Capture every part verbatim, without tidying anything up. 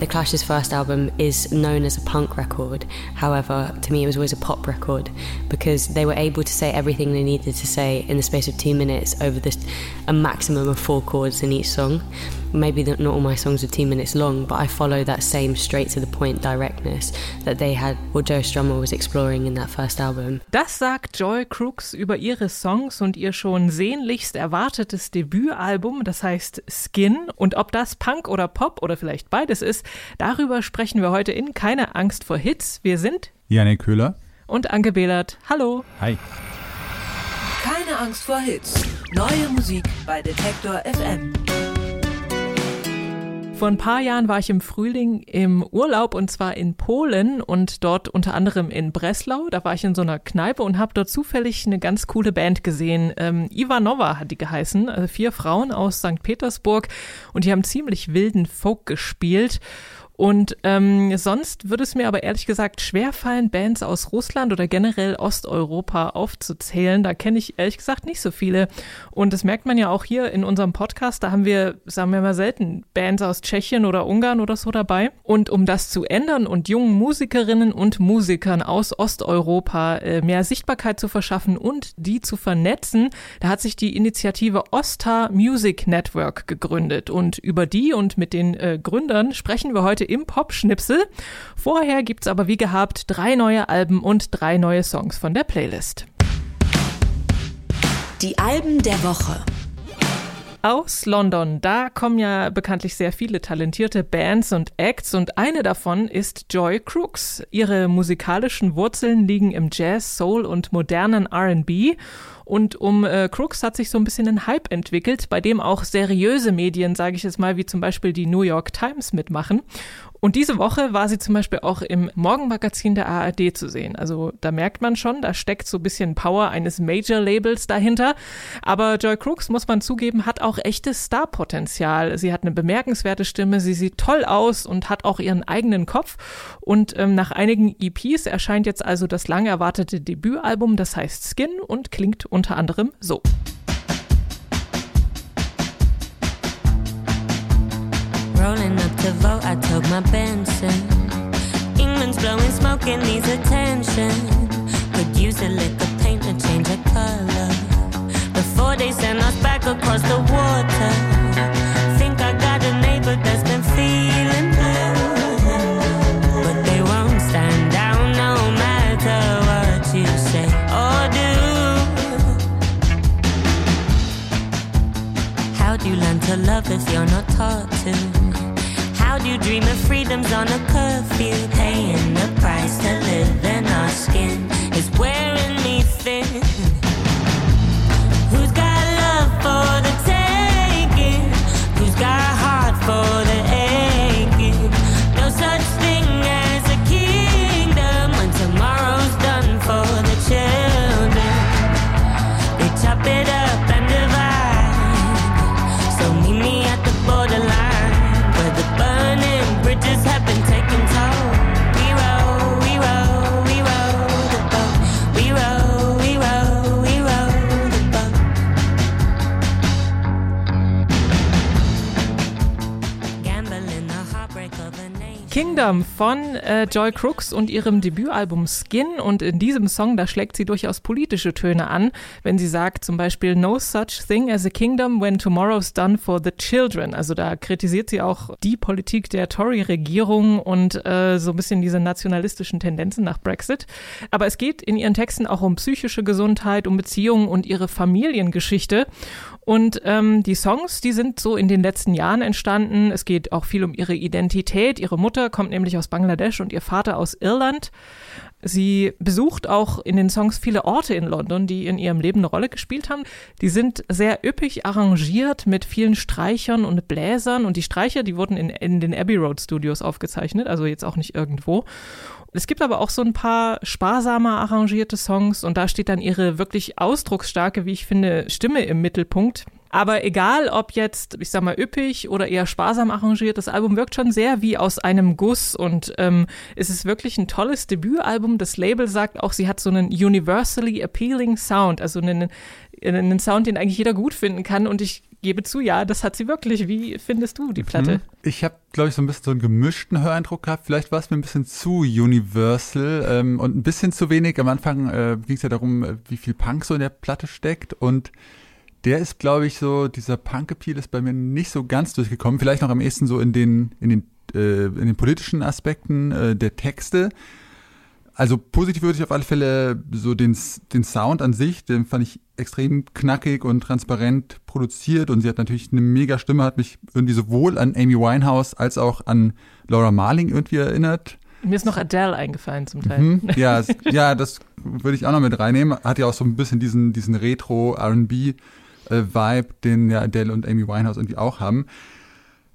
The Clash's first album is known as a punk record. However, to me it was always a pop record because they were able to say everything they needed to say in the space of two minutes over this, a maximum of four chords in each song. Maybe not all my songs are two minutes long, but I follow that same straight to the point directness that they had, or Joe Strummer was exploring in that first album. Das sagt Joy Crooks über ihre Songs und ihr schon sehnlichst erwartetes Debütalbum, das heißt Skin. Und ob das Punk oder Pop oder vielleicht beides ist, darüber sprechen wir heute in Keine Angst vor Hits. Wir sind Janik Köhler und Anke Behlert. Hallo. Hi. Keine Angst vor Hits. Neue Musik bei Detektor F M. Vor ein paar Jahren war ich im Frühling im Urlaub und zwar in Polen und dort unter anderem in Breslau. Da war ich in so einer Kneipe und habe dort zufällig eine ganz coole Band gesehen. Ähm, Ivanova hat die geheißen, also vier Frauen aus Sankt Petersburg und die haben ziemlich wilden Folk gespielt. Und ähm, sonst würde es mir aber ehrlich gesagt schwerfallen, Bands aus Russland oder generell Osteuropa aufzuzählen. Da kenne ich ehrlich gesagt nicht so viele. Und das merkt man ja auch hier in unserem Podcast. Da haben wir, sagen wir mal selten, Bands aus Tschechien oder Ungarn oder so dabei. Und um das zu ändern und jungen Musikerinnen und Musikern aus Osteuropa äh, mehr Sichtbarkeit zu verschaffen und die zu vernetzen, da hat sich die Initiative Ostar Music Network gegründet. Und über die und mit den äh, Gründern sprechen wir heute im Pop-Schnipsel. Vorher gibt's aber wie gehabt drei neue Alben und drei neue Songs von der Playlist. Die Alben der Woche. Aus London, da kommen ja bekanntlich sehr viele talentierte Bands und Acts und eine davon ist Joy Crooks. Ihre musikalischen Wurzeln liegen im Jazz, Soul und modernen R and B. Und um äh, Crooks hat sich so ein bisschen ein Hype entwickelt, bei dem auch seriöse Medien, sage ich jetzt mal, wie zum Beispiel die New York Times mitmachen. Und diese Woche war sie zum Beispiel auch im Morgenmagazin der A R D zu sehen. Also da merkt man schon, da steckt so ein bisschen Power eines Major-Labels dahinter. Aber Joy Crooks, muss man zugeben, hat auch echtes Star-Potenzial. Sie hat eine bemerkenswerte Stimme, sie sieht toll aus und hat auch ihren eigenen Kopf. Und ähm, nach einigen E Ps erscheint jetzt also das lang erwartete Debütalbum, das heißt Skin und klingt unter anderem so. Rolling up the vote, I took my pension. England's blowing smoke and needs attention. Could use a lick of paint to change the color before they send us back across the water. Think I got a neighbor that's been feeling blue, but they won't stand down no matter what you say or do. How do you learn to love if you're not taught to? How do you dream of freedoms on a curfew? Paying the price to live in our skin is wearing me thin. Who's got love for the taking? Who's got a heart for the aching? No such thing as a kingdom when tomorrow's done for the children. They chop it up and divide. So meet me at the borderline. Burning bridges have been taking toll. We roll, we roll, we roll the boat. We roll, we roll, we roll the boat. Gambling the heartbreak of a nation. Kingdom von äh, Joy Crooks und ihrem Debütalbum Skin. Und in diesem Song, da schlägt sie durchaus politische Töne an, wenn sie sagt zum Beispiel No such thing as a kingdom when tomorrow's done for the children. Also da kritisiert sie auch die Politik der Tory-Regierung und äh, so ein bisschen diese nationalistischen Tendenzen nach Brexit. Aber es geht in ihren Texten auch um psychische Gesundheit, um Beziehungen und ihre Familiengeschichte. Und ähm, die Songs, die sind so in den letzten Jahren entstanden. Es geht auch viel um ihre Identität. Ihre Mutter kommt nämlich aus Bangladesch und ihr Vater aus Irland. Sie besucht auch in den Songs viele Orte in London, die in ihrem Leben eine Rolle gespielt haben. Die sind sehr üppig arrangiert mit vielen Streichern und Bläsern. Und die Streicher, die wurden in, in den Abbey Road Studios aufgezeichnet, also jetzt auch nicht irgendwo. Es gibt aber auch so ein paar sparsamer arrangierte Songs und da steht dann ihre wirklich ausdrucksstarke, wie ich finde, Stimme im Mittelpunkt. Aber egal, ob jetzt, ich sag mal, üppig oder eher sparsam arrangiert, das Album wirkt schon sehr wie aus einem Guss und ähm, es ist wirklich ein tolles Debütalbum. Das Label sagt auch, sie hat so einen universally appealing Sound, also einen einen Sound, den eigentlich jeder gut finden kann. Und ich gebe zu, ja, das hat sie wirklich. Wie findest du die Platte? Ich habe, glaube ich, so ein bisschen so einen gemischten Höreindruck gehabt. Vielleicht war es mir ein bisschen zu universal ähm, und ein bisschen zu wenig. Am Anfang äh, ging es ja darum, wie viel Punk so in der Platte steckt. Und der ist, glaube ich, so, dieser Punk-Appeal ist bei mir nicht so ganz durchgekommen. Vielleicht noch am ehesten so in den, in den, äh, in den politischen Aspekten äh, der Texte. Also positiv würde ich auf alle Fälle so den, den Sound an sich, den fand ich extrem knackig und transparent produziert, und sie hat natürlich eine mega Stimme, hat mich irgendwie sowohl an Amy Winehouse als auch an Laura Marling irgendwie erinnert. Mir ist noch Adele eingefallen zum Teil. Mhm. Ja, es, ja, das würde ich auch noch mit reinnehmen. Hat ja auch so ein bisschen diesen, diesen Retro-R und B-Vibe, den ja Adele und Amy Winehouse irgendwie auch haben.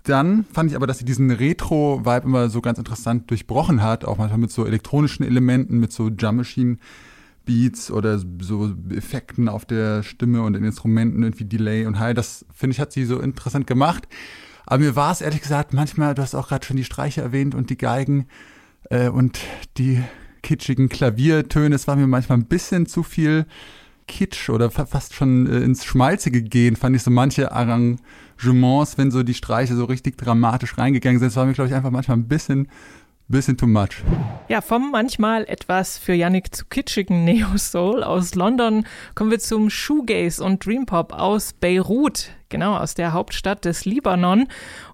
Dann fand ich aber, dass sie diesen Retro-Vibe immer so ganz interessant durchbrochen hat, auch manchmal mit so elektronischen Elementen, mit so Drum-Machine-Beats oder so Effekten auf der Stimme und den Instrumenten, irgendwie Delay und High. Das, finde ich, hat sie so interessant gemacht. Aber mir war es, ehrlich gesagt, manchmal, du hast auch gerade schon die Streicher erwähnt und die Geigen äh, und die kitschigen Klaviertöne, es war mir manchmal ein bisschen zu viel Kitsch oder fast schon äh, ins Schmalzige gehen, fand ich so manche Arrangements, wenn so die Streiche so richtig dramatisch reingegangen sind. Das war mir, glaube ich, einfach manchmal ein bisschen, bisschen too much. Ja, vom manchmal etwas für Yannick zu kitschigen Neo-Soul aus London kommen wir zum Shoegaze und Dreampop aus Beirut, genau, aus der Hauptstadt des Libanon.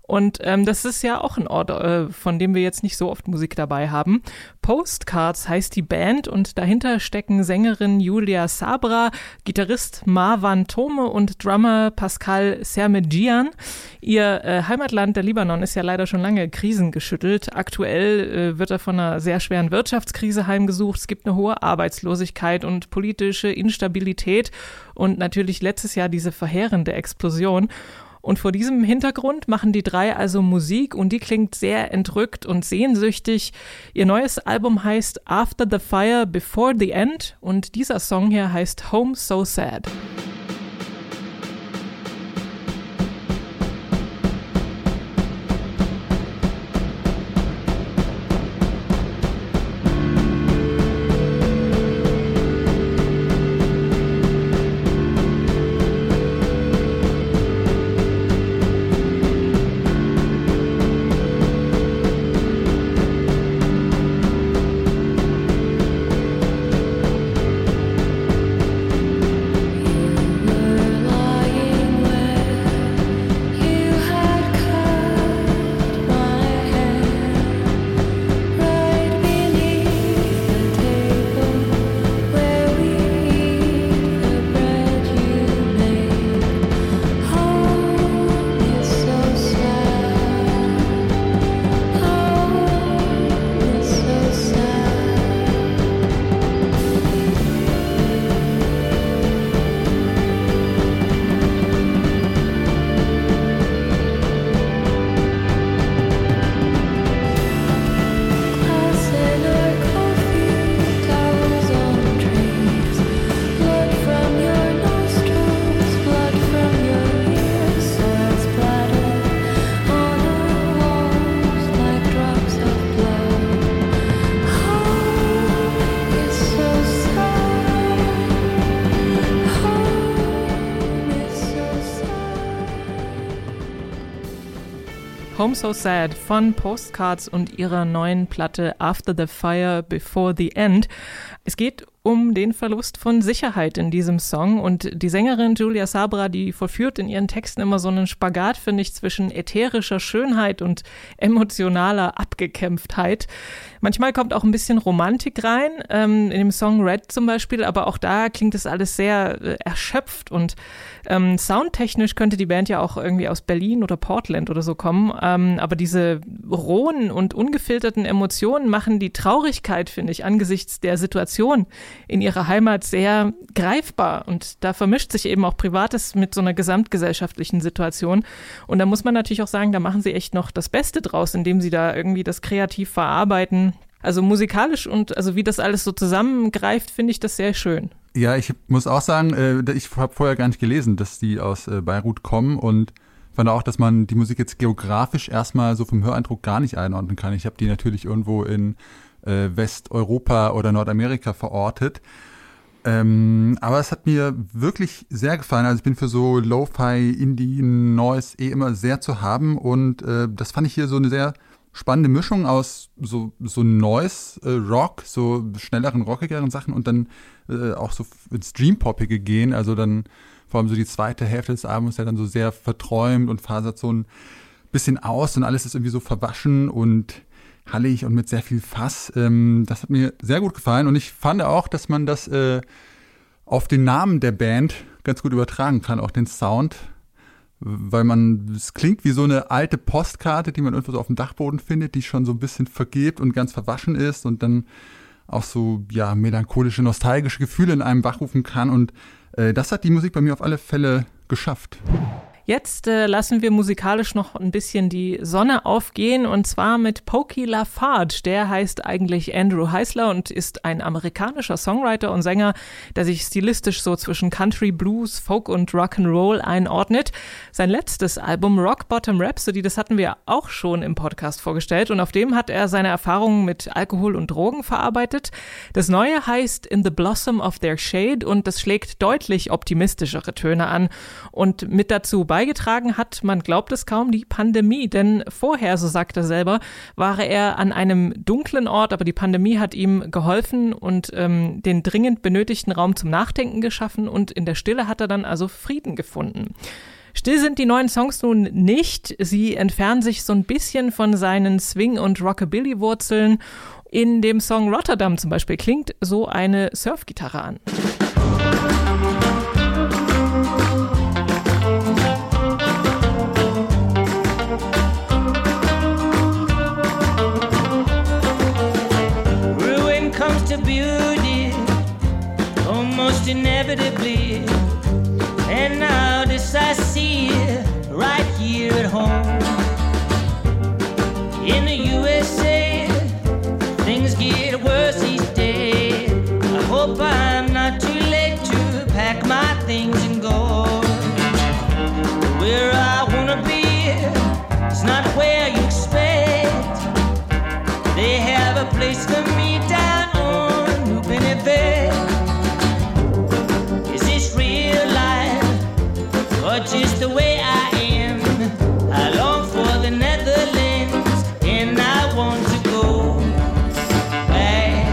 Und ähm, das ist ja auch ein Ort, äh, von dem wir jetzt nicht so oft Musik dabei haben. Postcards heißt die Band, und dahinter stecken Sängerin Julia Sabra, Gitarrist Marwan Tome und Drummer Pascal Sermedjian. Ihr äh, Heimatland, der Libanon, ist ja leider schon lange krisengeschüttelt. Aktuell äh, wird er von einer sehr schweren Wirtschaftskrise heimgesucht. Es gibt eine hohe Arbeitslosigkeit und politische Instabilität und natürlich letztes Jahr diese verheerende Explosion. Und vor diesem Hintergrund machen die drei also Musik, und die klingt sehr entrückt und sehnsüchtig. Ihr neues Album heißt After the Fire, Before the End, und dieser Song hier heißt Home So Sad. Home So Sad von Postcards und ihrer neuen Platte After the Fire, Before the End. Es geht um den Verlust von Sicherheit in diesem Song, und die Sängerin Julia Sabra, die vollführt in ihren Texten immer so einen Spagat, finde ich, zwischen ätherischer Schönheit und emotionaler Abgekämpftheit. Manchmal kommt auch ein bisschen Romantik rein, ähm, in dem Song Red zum Beispiel, aber auch da klingt das alles sehr äh, erschöpft, und ähm, soundtechnisch könnte die Band ja auch irgendwie aus Berlin oder Portland oder so kommen, ähm, aber diese rohen und ungefilterten Emotionen machen die Traurigkeit, finde ich, angesichts der Situation in ihrer Heimat sehr greifbar, und da vermischt sich eben auch Privates mit so einer gesamtgesellschaftlichen Situation, und da muss man natürlich auch sagen, da machen sie echt noch das Beste draus, indem sie da irgendwie das kreativ verarbeiten. Also musikalisch und also wie das alles so zusammengreift, finde ich das sehr schön. Ja, ich muss auch sagen, ich habe vorher gar nicht gelesen, dass die aus Beirut kommen, und fand auch, dass man die Musik jetzt geografisch erstmal so vom Höreindruck gar nicht einordnen kann. Ich habe die natürlich irgendwo in Westeuropa oder Nordamerika verortet. Ähm, aber es hat mir wirklich sehr gefallen. Also ich bin für so Lo-Fi, Indie, Noise eh immer sehr zu haben. Und äh, das fand ich hier so eine sehr spannende Mischung aus so, so Noise, äh, Rock, so schnelleren, rockigeren Sachen und dann äh, auch so ins Dream-Poppige gehen. Also dann vor allem so die zweite Hälfte des Abends ist ja dann so sehr verträumt und fasert so ein bisschen aus und alles ist irgendwie so verwaschen und hallig und mit sehr viel Fass. Ähm, das hat mir sehr gut gefallen und ich fand auch, dass man das äh, auf den Namen der Band ganz gut übertragen kann, auch den Sound, weil man, es klingt wie so eine alte Postkarte, die man irgendwo so auf dem Dachboden findet, die schon so ein bisschen vergilbt und ganz verwaschen ist und dann auch so, ja, melancholische, nostalgische Gefühle in einem wachrufen kann und äh, das hat die Musik bei mir auf alle Fälle geschafft. Jetzt äh, lassen wir musikalisch noch ein bisschen die Sonne aufgehen und zwar mit Pokey LaFarge. Der heißt eigentlich Andrew Heisler und ist ein amerikanischer Songwriter und Sänger, der sich stilistisch so zwischen Country, Blues, Folk und Rock'n'Roll einordnet. Sein letztes Album Rock Bottom Rhapsody, das hatten wir auch schon im Podcast vorgestellt und auf dem hat er seine Erfahrungen mit Alkohol und Drogen verarbeitet. Das neue heißt In the Blossom of Their Shade und das schlägt deutlich optimistischere Töne an und mit dazu beigetragen hat, man glaubt es kaum, die Pandemie, denn vorher, so sagt er selber, war er an einem dunklen Ort, aber die Pandemie hat ihm geholfen und ähm, den dringend benötigten Raum zum Nachdenken geschaffen und in der Stille hat er dann also Frieden gefunden. Still sind die neuen Songs nun nicht, sie entfernen sich so ein bisschen von seinen Swing- und Rockabilly-Wurzeln. In dem Song Rotterdam zum Beispiel klingt so eine Surfgitarre an. Beauty, almost inevitably, and now this I see right here at home. In the U S A, things get worse each day. I hope I'm not too late to pack my things and go. Where I wanna be, it's not where you expect. They have a place for me down. Is this real life, or just the way I am? I long for the Netherlands, and I want to go back,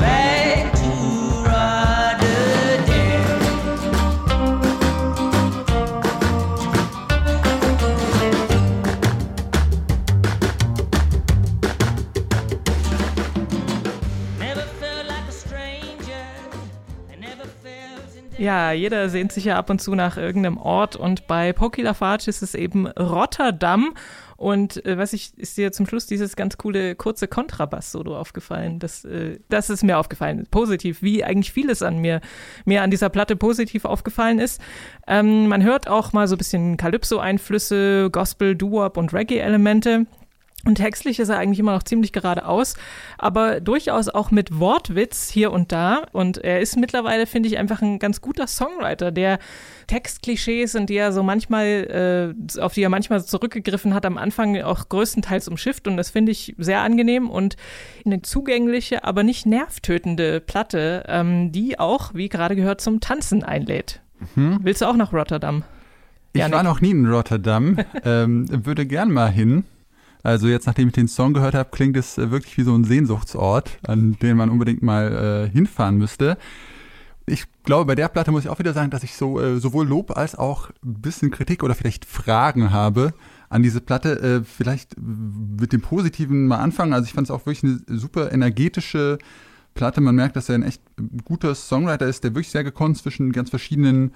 back to Rotterdam. Ja, jeder sehnt sich ja ab und zu nach irgendeinem Ort und bei Pokey LaFarge ist es eben Rotterdam und äh, was ich, ist dir zum Schluss dieses ganz coole kurze Kontrabass-Solo aufgefallen, das, äh, das ist mir aufgefallen, positiv, wie eigentlich vieles an mir, mir an dieser Platte positiv aufgefallen ist. Ähm, man hört auch mal so ein bisschen Calypso-Einflüsse, Gospel, Doo-Wop und Reggae-Elemente. Und textlich ist er eigentlich immer noch ziemlich geradeaus, aber durchaus auch mit Wortwitz hier und da. Und er ist mittlerweile, finde ich, einfach ein ganz guter Songwriter, der Textklischees, in die er so manchmal, äh, auf die er manchmal zurückgegriffen hat, am Anfang auch größtenteils umschifft. Und das finde ich sehr angenehm und eine zugängliche, aber nicht nervtötende Platte, ähm, die auch, wie gerade gehört, zum Tanzen einlädt. Mhm. Willst du auch nach Rotterdam? Ich Janik? war noch nie in Rotterdam, ähm, würde gern mal hin. Also jetzt, nachdem ich den Song gehört habe, klingt es wirklich wie so ein Sehnsuchtsort, an den man unbedingt mal äh, hinfahren müsste. Ich glaube, bei der Platte muss ich auch wieder sagen, dass ich so äh, sowohl Lob als auch ein bisschen Kritik oder vielleicht Fragen habe an diese Platte. Äh, vielleicht mit dem Positiven mal anfangen. Also ich fand es auch wirklich eine super energetische Platte. Man merkt, dass er ein echt guter Songwriter ist, der wirklich sehr gekonnt zwischen ganz verschiedenen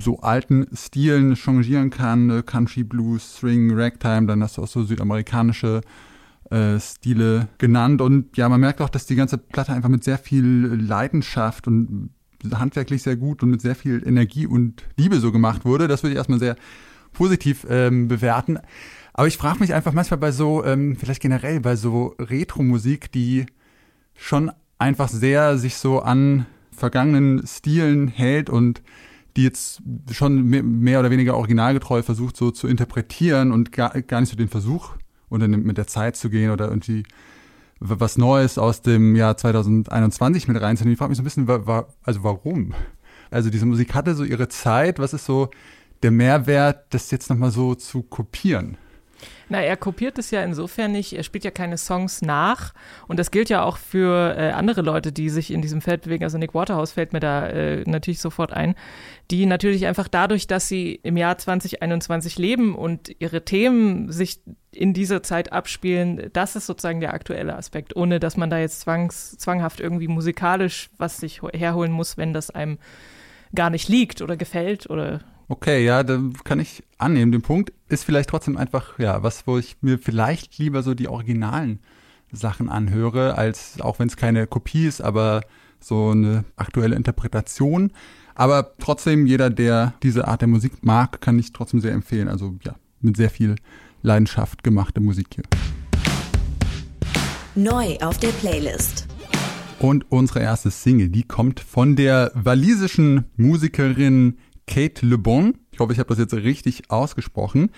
so alten Stilen changieren kann, Country, Blues, Swing, Ragtime, dann hast du auch so südamerikanische äh, Stile genannt und ja, man merkt auch, dass die ganze Platte einfach mit sehr viel Leidenschaft und handwerklich sehr gut und mit sehr viel Energie und Liebe so gemacht wurde. Das würde ich erstmal sehr positiv ähm, bewerten, aber ich frage mich einfach manchmal bei so, ähm, vielleicht generell bei so Retro-Musik, die schon einfach sehr sich so an vergangenen Stilen hält und die jetzt schon mehr oder weniger originalgetreu versucht so zu interpretieren und gar, gar nicht so den Versuch unternimmt, mit der Zeit zu gehen oder irgendwie was Neues aus dem Jahr zwanzig einundzwanzig mit reinzunehmen. Ich frage mich so ein bisschen, wa- wa- also warum? Also diese Musik hatte so ihre Zeit. Was ist so der Mehrwert, das jetzt nochmal so zu kopieren? Na, er kopiert es ja insofern nicht, er spielt ja keine Songs nach und das gilt ja auch für äh, andere Leute, die sich in diesem Feld bewegen, also Nick Waterhouse fällt mir da äh, natürlich sofort ein, die natürlich einfach dadurch, dass sie im Jahr zwanzig einundzwanzig leben und ihre Themen sich in dieser Zeit abspielen, das ist sozusagen der aktuelle Aspekt, ohne dass man da jetzt zwangs, zwanghaft irgendwie musikalisch was sich herholen muss, wenn das einem gar nicht liegt oder gefällt oder... Okay, ja, da kann ich annehmen. Den Punkt ist vielleicht trotzdem einfach, ja, was, wo ich mir vielleicht lieber so die originalen Sachen anhöre, als, auch wenn es keine Kopie ist, aber so eine aktuelle Interpretation. Aber trotzdem, jeder, der diese Art der Musik mag, kann ich trotzdem sehr empfehlen. Also, ja, mit sehr viel Leidenschaft gemachte Musik hier. Neu auf der Playlist. Und unsere erste Single, die kommt von der walisischen Musikerin Kate Le Bon, ich hoffe, ich habe das jetzt richtig ausgesprochen,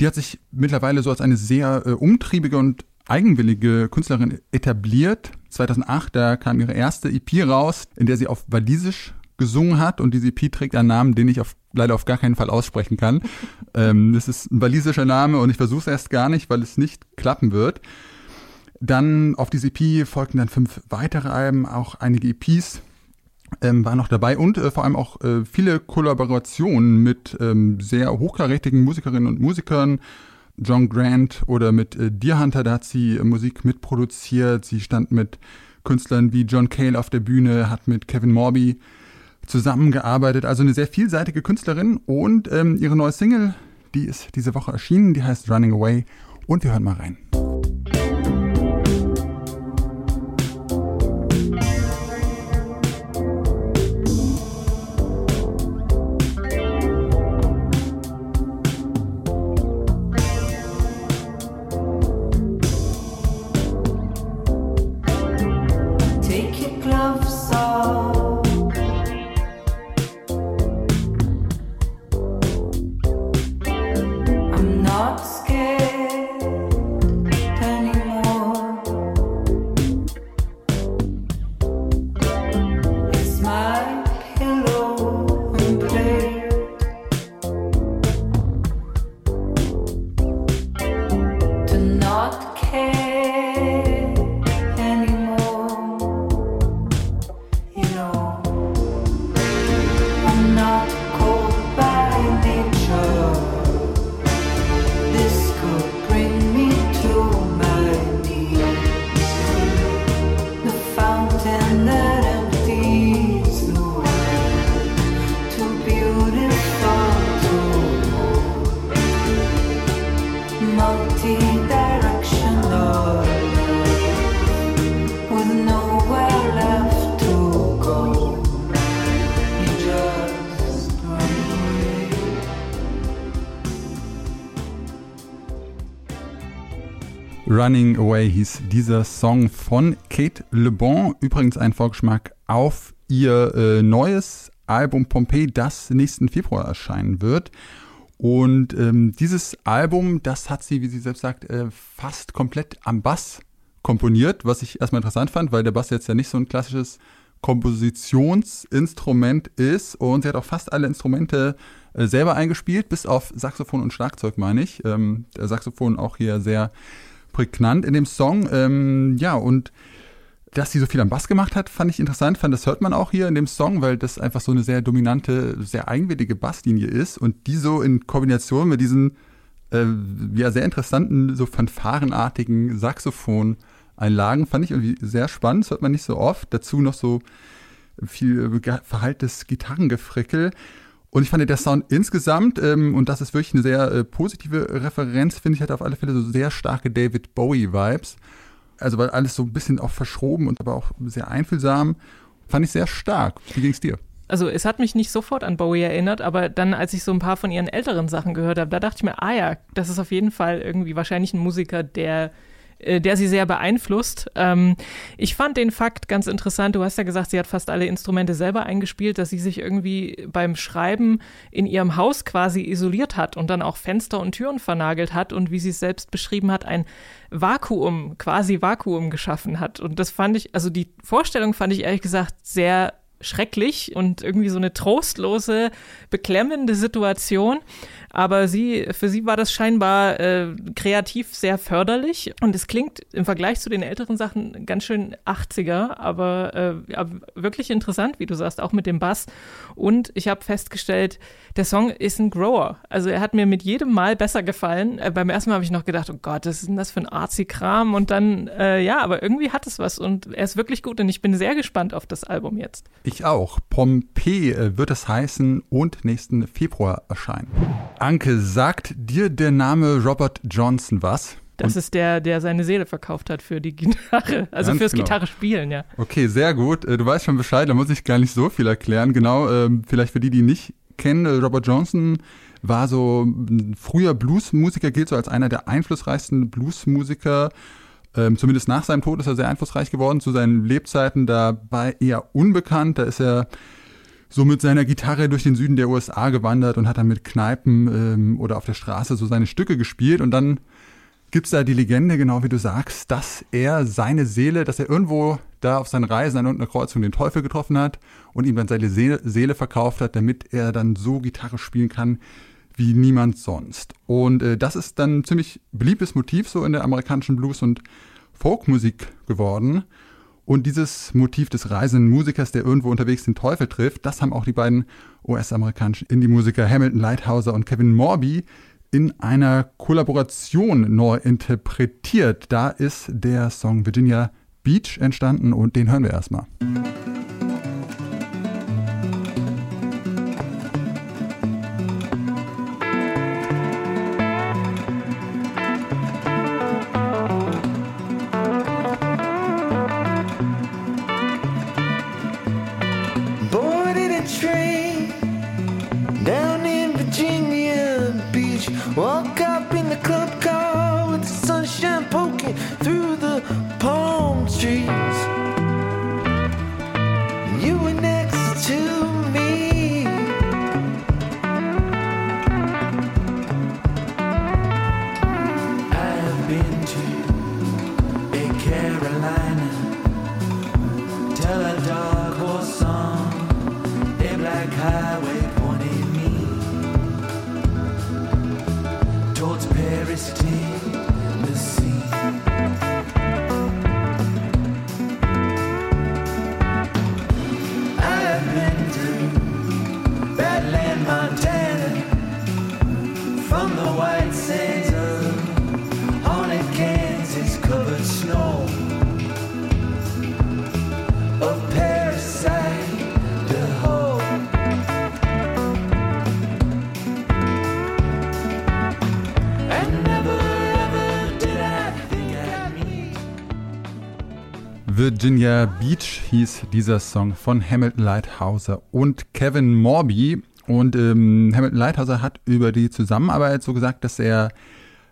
die hat sich mittlerweile so als eine sehr äh, umtriebige und eigenwillige Künstlerin etabliert. zweitausendacht, da kam ihre erste E P raus, in der sie auf Walisisch gesungen hat und diese E P trägt einen Namen, den ich auf, leider auf gar keinen Fall aussprechen kann. ähm, das ist ein walisischer Name und ich versuche es erst gar nicht, weil es nicht klappen wird. Dann auf diese E P folgten dann fünf weitere Alben, auch einige E Ps. Ähm, war noch dabei und äh, vor allem auch äh, viele Kollaborationen mit ähm, sehr hochkarätigen Musikerinnen und Musikern. John Grant oder mit äh, Deer Hunter, da hat sie äh, Musik mitproduziert. Sie stand mit Künstlern wie John Cale auf der Bühne, hat mit Kevin Morby zusammengearbeitet. Also eine sehr vielseitige Künstlerin und ähm, ihre neue Single, die ist diese Woche erschienen, die heißt Running Away und wir hören mal rein. Running Away hieß dieser Song von Kate Le Bon. Übrigens ein Vorgeschmack auf ihr äh, neues Album Pompeii, das nächsten Februar erscheinen wird. Und ähm, dieses Album, das hat sie, wie sie selbst sagt, äh, fast komplett am Bass komponiert, was ich erstmal interessant fand, weil der Bass jetzt ja nicht so ein klassisches Kompositionsinstrument ist. Und sie hat auch fast alle Instrumente äh, selber eingespielt, bis auf Saxophon und Schlagzeug, meine ich. Ähm, der Saxophon auch hier sehr prägnant in dem Song, ähm, ja, und dass sie so viel am Bass gemacht hat, fand ich interessant, fand, das hört man auch hier in dem Song, weil das einfach so eine sehr dominante, sehr eigenwillige Basslinie ist und die so in Kombination mit diesen, äh, ja, sehr interessanten, so fanfarenartigen Saxophon-Einlagen fand ich irgendwie sehr spannend, das hört man nicht so oft, dazu noch so viel verhaltes Gitarrengefrickel. Und ich fand, der Sound insgesamt, ähm, und das ist wirklich eine sehr äh, positive Referenz, finde ich, hat auf alle Fälle so sehr starke David Bowie-Vibes. Also weil alles so ein bisschen auch verschoben und aber auch sehr einfühlsam. Fand ich sehr stark. Wie ging's dir? Also es hat mich nicht sofort an Bowie erinnert, aber dann, als ich so ein paar von ihren älteren Sachen gehört habe, da dachte ich mir, ah ja, das ist auf jeden Fall irgendwie wahrscheinlich ein Musiker, der äh, der sie sehr beeinflusst. Ähm, ich fand den Fakt ganz interessant. Du hast ja gesagt, sie hat fast alle Instrumente selber eingespielt, dass sie sich irgendwie beim Schreiben in ihrem Haus quasi isoliert hat und dann auch Fenster und Türen vernagelt hat und, wie sie es selbst beschrieben hat, ein Vakuum, quasi Vakuum geschaffen hat. Und das fand ich, also die Vorstellung fand ich ehrlich gesagt sehr schrecklich und irgendwie so eine trostlose, beklemmende Situation. Aber sie, für sie war das scheinbar äh, kreativ sehr förderlich. Und es klingt im Vergleich zu den älteren Sachen ganz schön achtziger, aber äh, ja, wirklich interessant, wie du sagst, auch mit dem Bass. Und ich habe festgestellt, der Song ist ein Grower. Also er hat mir mit jedem Mal besser gefallen. Äh, beim ersten Mal habe ich noch gedacht, oh Gott, was ist denn das für ein Arzi-Kram? Und dann, äh, ja, aber irgendwie hat es was und er ist wirklich gut und ich bin sehr gespannt auf das Album jetzt. Ich auch. Pompeii wird es heißen und nächsten Februar erscheinen. Anke, sagt dir der Name Robert Johnson was? Das und ist der, der seine Seele verkauft hat für die Gitarre, also fürs genau. Gitarre spielen, ja. Okay, sehr gut. Du weißt schon Bescheid, da muss ich gar nicht so viel erklären. Genau, vielleicht für die, die nicht kennen, Robert Johnson war so ein früher Bluesmusiker, gilt so als einer der einflussreichsten Bluesmusiker. Ähm, zumindest nach seinem Tod ist er sehr einflussreich geworden, zu seinen Lebzeiten dabei eher unbekannt. Da ist er so mit seiner Gitarre durch den Süden der U S A gewandert und hat dann mit Kneipen ähm, oder auf der Straße so seine Stücke gespielt. Und dann gibt es da die Legende, genau wie du sagst, dass er seine Seele, dass er irgendwo da auf seinen Reisen an irgendeiner Kreuzung den Teufel getroffen hat und ihm dann seine Seele, Seele verkauft hat, damit er dann so Gitarre spielen kann wie niemand sonst. Und äh, das ist dann ein ziemlich beliebtes Motiv so in der amerikanischen Blues- und Folkmusik geworden. Und dieses Motiv des reisenden Musikers, der irgendwo unterwegs den Teufel trifft, das haben auch die beiden U S-amerikanischen Indie-Musiker Hamilton Leithauser und Kevin Morby in einer Kollaboration neu interpretiert. Da ist der Song Virginia Beach entstanden und den hören wir erstmal. Virginia Beach hieß dieser Song von Hamilton Leithauser und Kevin Morby. Und ähm, Hamilton Leithauser hat über die Zusammenarbeit so gesagt, dass er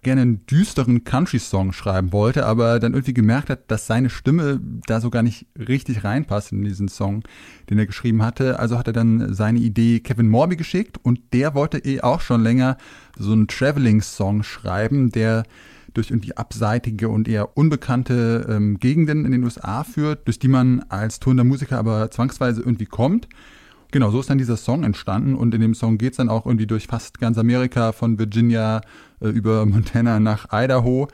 gerne einen düsteren Country-Song schreiben wollte, aber dann irgendwie gemerkt hat, dass seine Stimme da so gar nicht richtig reinpasst in diesen Song, den er geschrieben hatte. Also hat er dann seine Idee Kevin Morby geschickt und der wollte eh auch schon länger so einen Traveling-Song schreiben, der durch irgendwie abseitige und eher unbekannte ähm, Gegenden in den U S A führt, durch die man als tourender Musiker aber zwangsweise irgendwie kommt. Genau, so ist dann dieser Song entstanden und in dem Song geht es dann auch irgendwie durch fast ganz Amerika, von Virginia äh, über Montana nach Idaho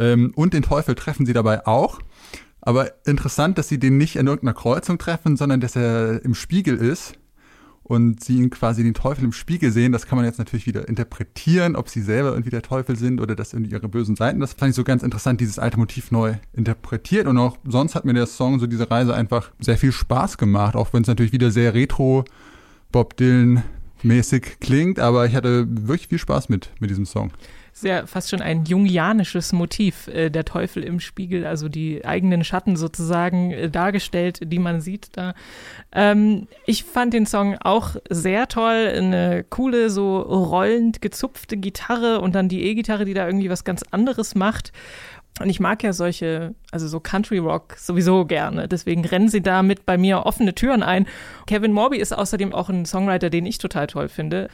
ähm, und den Teufel treffen sie dabei auch. Aber interessant, dass sie den nicht an irgendeiner Kreuzung treffen, sondern dass er im Spiegel ist und sie ihn quasi den Teufel im Spiegel sehen. Das kann man jetzt natürlich wieder interpretieren, ob sie selber irgendwie der Teufel sind oder das irgendwie ihre bösen Seiten. Das fand ich so ganz interessant, dieses alte Motiv neu interpretiert. Und auch sonst hat mir der Song, so diese Reise, einfach sehr viel Spaß gemacht, auch wenn es natürlich wieder sehr retro Bob Dylan mäßig klingt, aber ich hatte wirklich viel Spaß mit, mit diesem Song. Sehr, fast schon ein jungianisches Motiv, äh, der Teufel im Spiegel, also die eigenen Schatten sozusagen äh, dargestellt, die man sieht da. Ähm, ich fand den Song auch sehr toll, eine coole, so rollend gezupfte Gitarre und dann die E-Gitarre, die da irgendwie was ganz anderes macht. Und ich mag ja solche, also so Country Rock sowieso gerne. Deswegen rennen sie da mit bei mir offene Türen ein. Kevin Morby ist außerdem auch ein Songwriter, den ich total toll finde.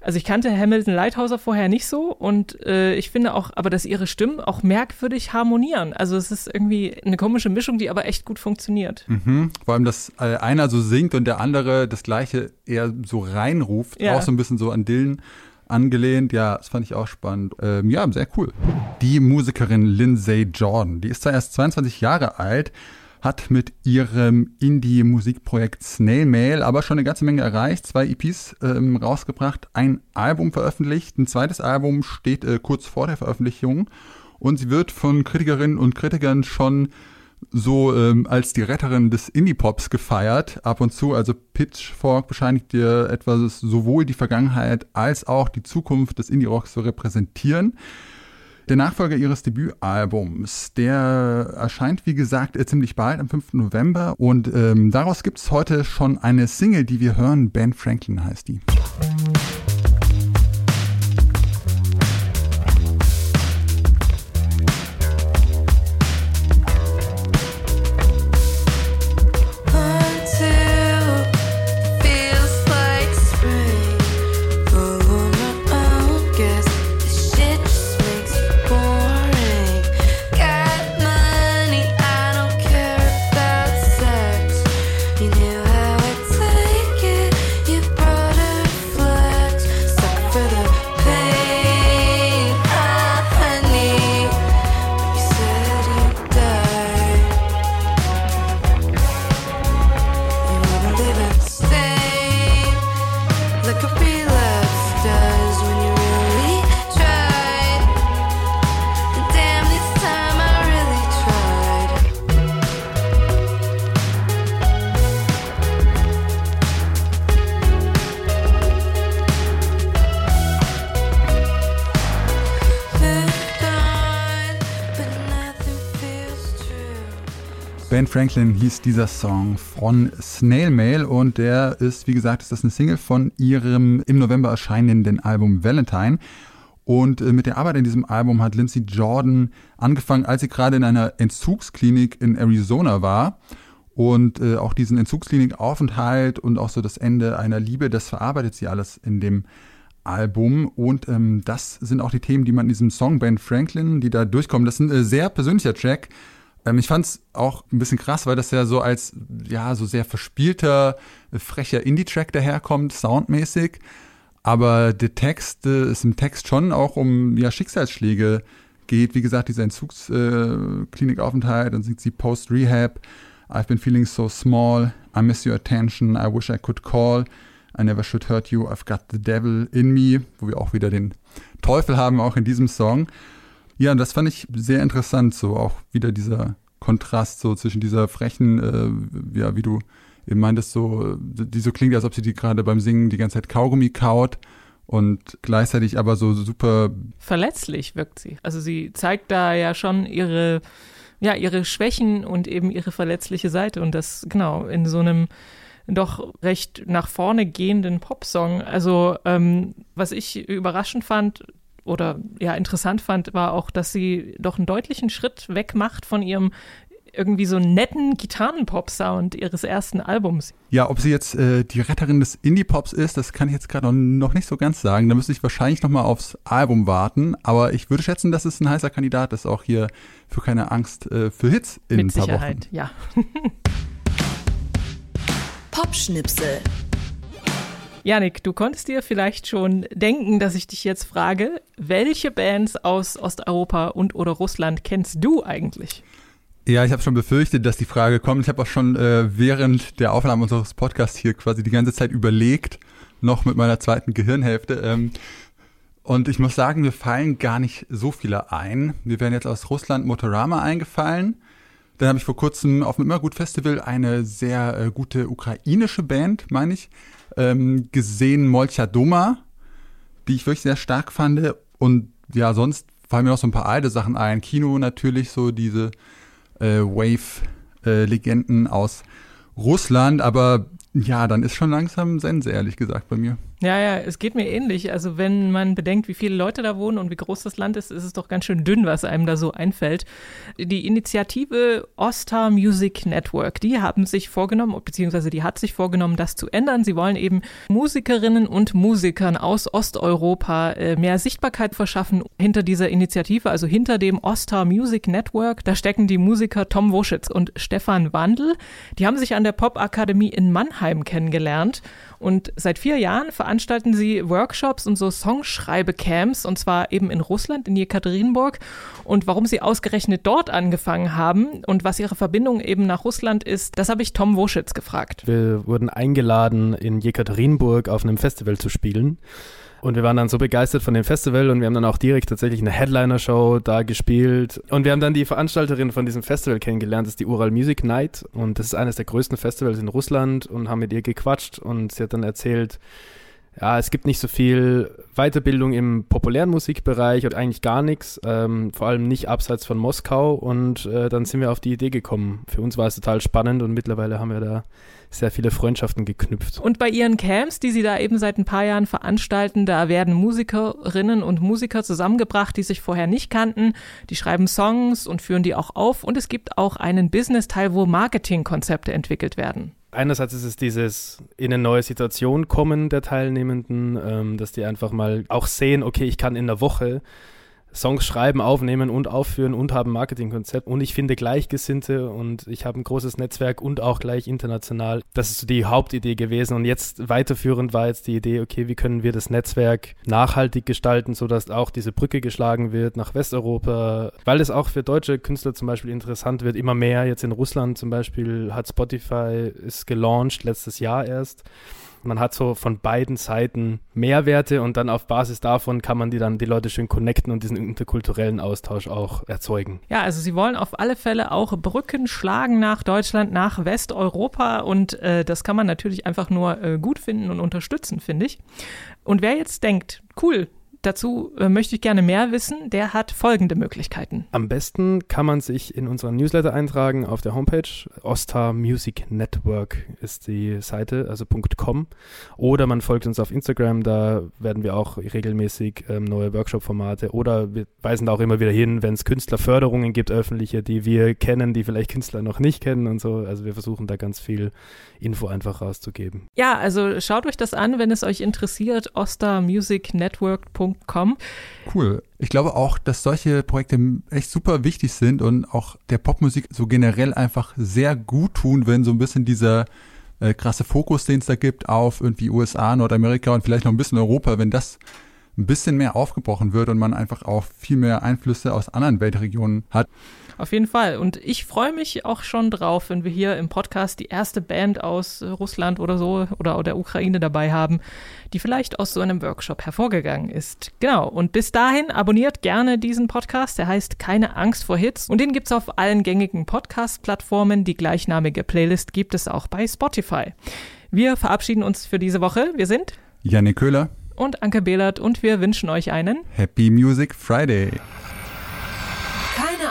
Also ich kannte Hamilton Leithauser vorher nicht so und äh, ich finde auch, aber dass ihre Stimmen auch merkwürdig harmonieren. Also es ist irgendwie eine komische Mischung, die aber echt gut funktioniert. Mhm. Vor allem, dass äh, einer so singt und der andere das Gleiche eher so reinruft, ja. Auch so ein bisschen so an Dylan angelehnt. Ja, das fand ich auch spannend. Ähm, ja, sehr cool. Die Musikerin Lindsay Jordan, die ist zwar erst zweiundzwanzig Jahre alt, hat mit ihrem Indie-Musikprojekt Snail Mail aber schon eine ganze Menge erreicht, zwei E Ps ähm, rausgebracht, ein Album veröffentlicht, ein zweites Album steht äh, kurz vor der Veröffentlichung und sie wird von Kritikerinnen und Kritikern schon so ähm, als die Retterin des Indie-Pops gefeiert, ab und zu. Also Pitchfork bescheinigt ihr etwas, sowohl die Vergangenheit als auch die Zukunft des Indie-Rocks zu repräsentieren. Der Nachfolger ihres Debütalbums, der erscheint, wie gesagt, ziemlich bald, am fünften November. Und ähm, daraus gibt es heute schon eine Single, die wir hören. Ben Franklin heißt die. Ben Franklin hieß dieser Song von Snail Mail und der ist, wie gesagt, ist das eine Single von ihrem im November erscheinenden Album Valentine. Und mit der Arbeit in diesem Album hat Lindsay Jordan angefangen, als sie gerade in einer Entzugsklinik in Arizona war. Und äh, auch diesen Entzugsklinikaufenthalt und auch so das Ende einer Liebe, das verarbeitet sie alles in dem Album. Und ähm, das sind auch die Themen, die man in diesem Song Ben Franklin, die da durchkommen. Das ist ein äh, sehr persönlicher Track. Ich fand es auch ein bisschen krass, weil das ja so als ja so sehr verspielter, frecher Indie-Track daherkommt, soundmäßig. Aber der Text, es im Text schon auch um ja, Schicksalsschläge geht. Wie gesagt, dieser Entzugsklinikaufenthalt, dann singt sie Post-Rehab, I've been feeling so small, I miss your attention, I wish I could call, I never should hurt you, I've got the devil in me, wo wir auch wieder den Teufel haben, auch in diesem Song. Ja, das fand ich sehr interessant, so auch wieder dieser Kontrast so zwischen dieser frechen, äh, ja, wie du eben meintest, so, die so klingt, als ob sie die gerade beim Singen die ganze Zeit Kaugummi kaut und gleichzeitig aber so super verletzlich wirkt sie. Also sie zeigt da ja schon ihre, ja, ihre Schwächen und eben ihre verletzliche Seite und das, genau, in so einem doch recht nach vorne gehenden Popsong. Also, ähm, was ich überraschend fand, oder ja interessant fand, war auch, dass sie doch einen deutlichen Schritt weg macht von ihrem irgendwie so netten Gitarrenpop-Sound ihres ersten Albums. Ja, ob sie jetzt äh, die Retterin des Indie-Pops ist, das kann ich jetzt gerade noch nicht so ganz sagen. Da müsste ich wahrscheinlich noch mal aufs Album warten. Aber ich würde schätzen, dass es ein heißer Kandidat ist, auch hier für keine Angst äh, für Hits in ein paar Wochen. Mit Sicherheit, ja. Popschnipsel. Janik, du konntest dir vielleicht schon denken, dass ich dich jetzt frage, welche Bands aus Osteuropa und oder Russland kennst du eigentlich? Ja, ich habe schon befürchtet, dass die Frage kommt. Ich habe auch schon äh, während der Aufnahme unseres Podcasts hier quasi die ganze Zeit überlegt, noch mit meiner zweiten Gehirnhälfte. Ähm, und ich muss sagen, mir fallen gar nicht so viele ein. Mir wären jetzt aus Russland Motorama eingefallen. Dann habe ich vor kurzem auf dem Immergut-Festival eine sehr äh, gute ukrainische Band, meine ich, ähm, gesehen, Molcha Doma, die ich wirklich sehr stark fand. Und ja, sonst fallen mir noch so ein paar alte Sachen ein. Kino natürlich, so diese äh, Wave-Legenden aus Russland. Aber ja, dann ist schon langsam Sense, ehrlich gesagt, bei mir. Ja, ja, es geht mir ähnlich. Also wenn man bedenkt, wie viele Leute da wohnen und wie groß das Land ist, ist es doch ganz schön dünn, was einem da so einfällt. Die Initiative Ostar Music Network, die haben sich vorgenommen, beziehungsweise die hat sich vorgenommen, das zu ändern. Sie wollen eben Musikerinnen und Musikern aus Osteuropa mehr Sichtbarkeit verschaffen hinter dieser Initiative, also hinter dem Ostar Music Network. Da stecken die Musiker Tom Wuschitz und Stefan Wandel. Die haben sich an der Popakademie in Mannheim kennengelernt und seit vier Jahren veranstalten sie Workshops und so Songschreibecamps, und zwar eben in Russland, in Jekaterinburg. Und warum sie ausgerechnet dort angefangen haben und was ihre Verbindung eben nach Russland ist, das habe ich Tom Wuschitz gefragt. Wir wurden eingeladen, in Jekaterinburg auf einem Festival zu spielen. Und wir waren dann so begeistert von dem Festival und wir haben dann auch direkt tatsächlich eine Headliner-Show da gespielt. Und wir haben dann die Veranstalterin von diesem Festival kennengelernt, das ist die Ural Music Night. Und das ist eines der größten Festivals in Russland und haben mit ihr gequatscht. Und sie hat dann erzählt, ja, es gibt nicht so viel Weiterbildung im populären Musikbereich und eigentlich gar nichts, ähm, vor allem nicht abseits von Moskau. Und äh, dann sind wir auf die Idee gekommen. Für uns war es total spannend und mittlerweile haben wir da sehr viele Freundschaften geknüpft. Und bei ihren Camps, die sie da eben seit ein paar Jahren veranstalten, da werden Musikerinnen und Musiker zusammengebracht, die sich vorher nicht kannten. Die schreiben Songs und führen die auch auf. Und es gibt auch einen Business-Teil, wo Marketingkonzepte entwickelt werden. Einerseits ist es dieses in eine neue Situation kommen der Teilnehmenden, ähm, dass die einfach mal auch sehen, okay, ich kann in der Woche Songs schreiben, aufnehmen und aufführen und habe ein Marketingkonzept und ich finde Gleichgesinnte und ich habe ein großes Netzwerk und auch gleich international. Das ist so die Hauptidee gewesen und jetzt weiterführend war jetzt die Idee, okay, wie können wir das Netzwerk nachhaltig gestalten, sodass auch diese Brücke geschlagen wird nach Westeuropa, weil es auch für deutsche Künstler zum Beispiel interessant wird, immer mehr. Jetzt in Russland zum Beispiel hat Spotify, ist gelauncht letztes Jahr erst. Man hat so von beiden Seiten Mehrwerte und dann auf Basis davon kann man die dann die Leute schön connecten und diesen interkulturellen Austausch auch erzeugen. Ja, also sie wollen auf alle Fälle auch Brücken schlagen nach Deutschland, nach Westeuropa und äh, das kann man natürlich einfach nur äh, gut finden und unterstützen, finde ich. Und wer jetzt denkt, cool, dazu äh, möchte ich gerne mehr wissen, der hat folgende Möglichkeiten. Am besten kann man sich in unseren Newsletter eintragen auf der Homepage. Ostar Music Network ist die Seite, also .com. Oder man folgt uns auf Instagram, da werden wir auch regelmäßig ähm, neue Workshop-Formate oder wir weisen da auch immer wieder hin, wenn es Künstlerförderungen gibt, öffentliche, die wir kennen, die vielleicht Künstler noch nicht kennen und so. Also wir versuchen da ganz viel Info einfach rauszugeben. Ja, also schaut euch das an, wenn es euch interessiert, ostar music network punkt com. Cool. Ich glaube auch, dass solche Projekte echt super wichtig sind und auch der Popmusik so generell einfach sehr gut tun, wenn so ein bisschen dieser äh, krasse Fokus, den es da gibt, auf irgendwie U S A, Nordamerika und vielleicht noch ein bisschen Europa, wenn das ein bisschen mehr aufgebrochen wird und man einfach auch viel mehr Einflüsse aus anderen Weltregionen hat. Auf jeden Fall. Und ich freue mich auch schon drauf, wenn wir hier im Podcast die erste Band aus Russland oder so oder der Ukraine dabei haben, die vielleicht aus so einem Workshop hervorgegangen ist. Genau. Und bis dahin abonniert gerne diesen Podcast. Der heißt Keine Angst vor Hits. Und den gibt's auf allen gängigen Podcast-Plattformen. Die gleichnamige Playlist gibt es auch bei Spotify. Wir verabschieden uns für diese Woche. Wir sind Janik Köhler und Anke Behlert und wir wünschen euch einen Happy Music Friday. Keine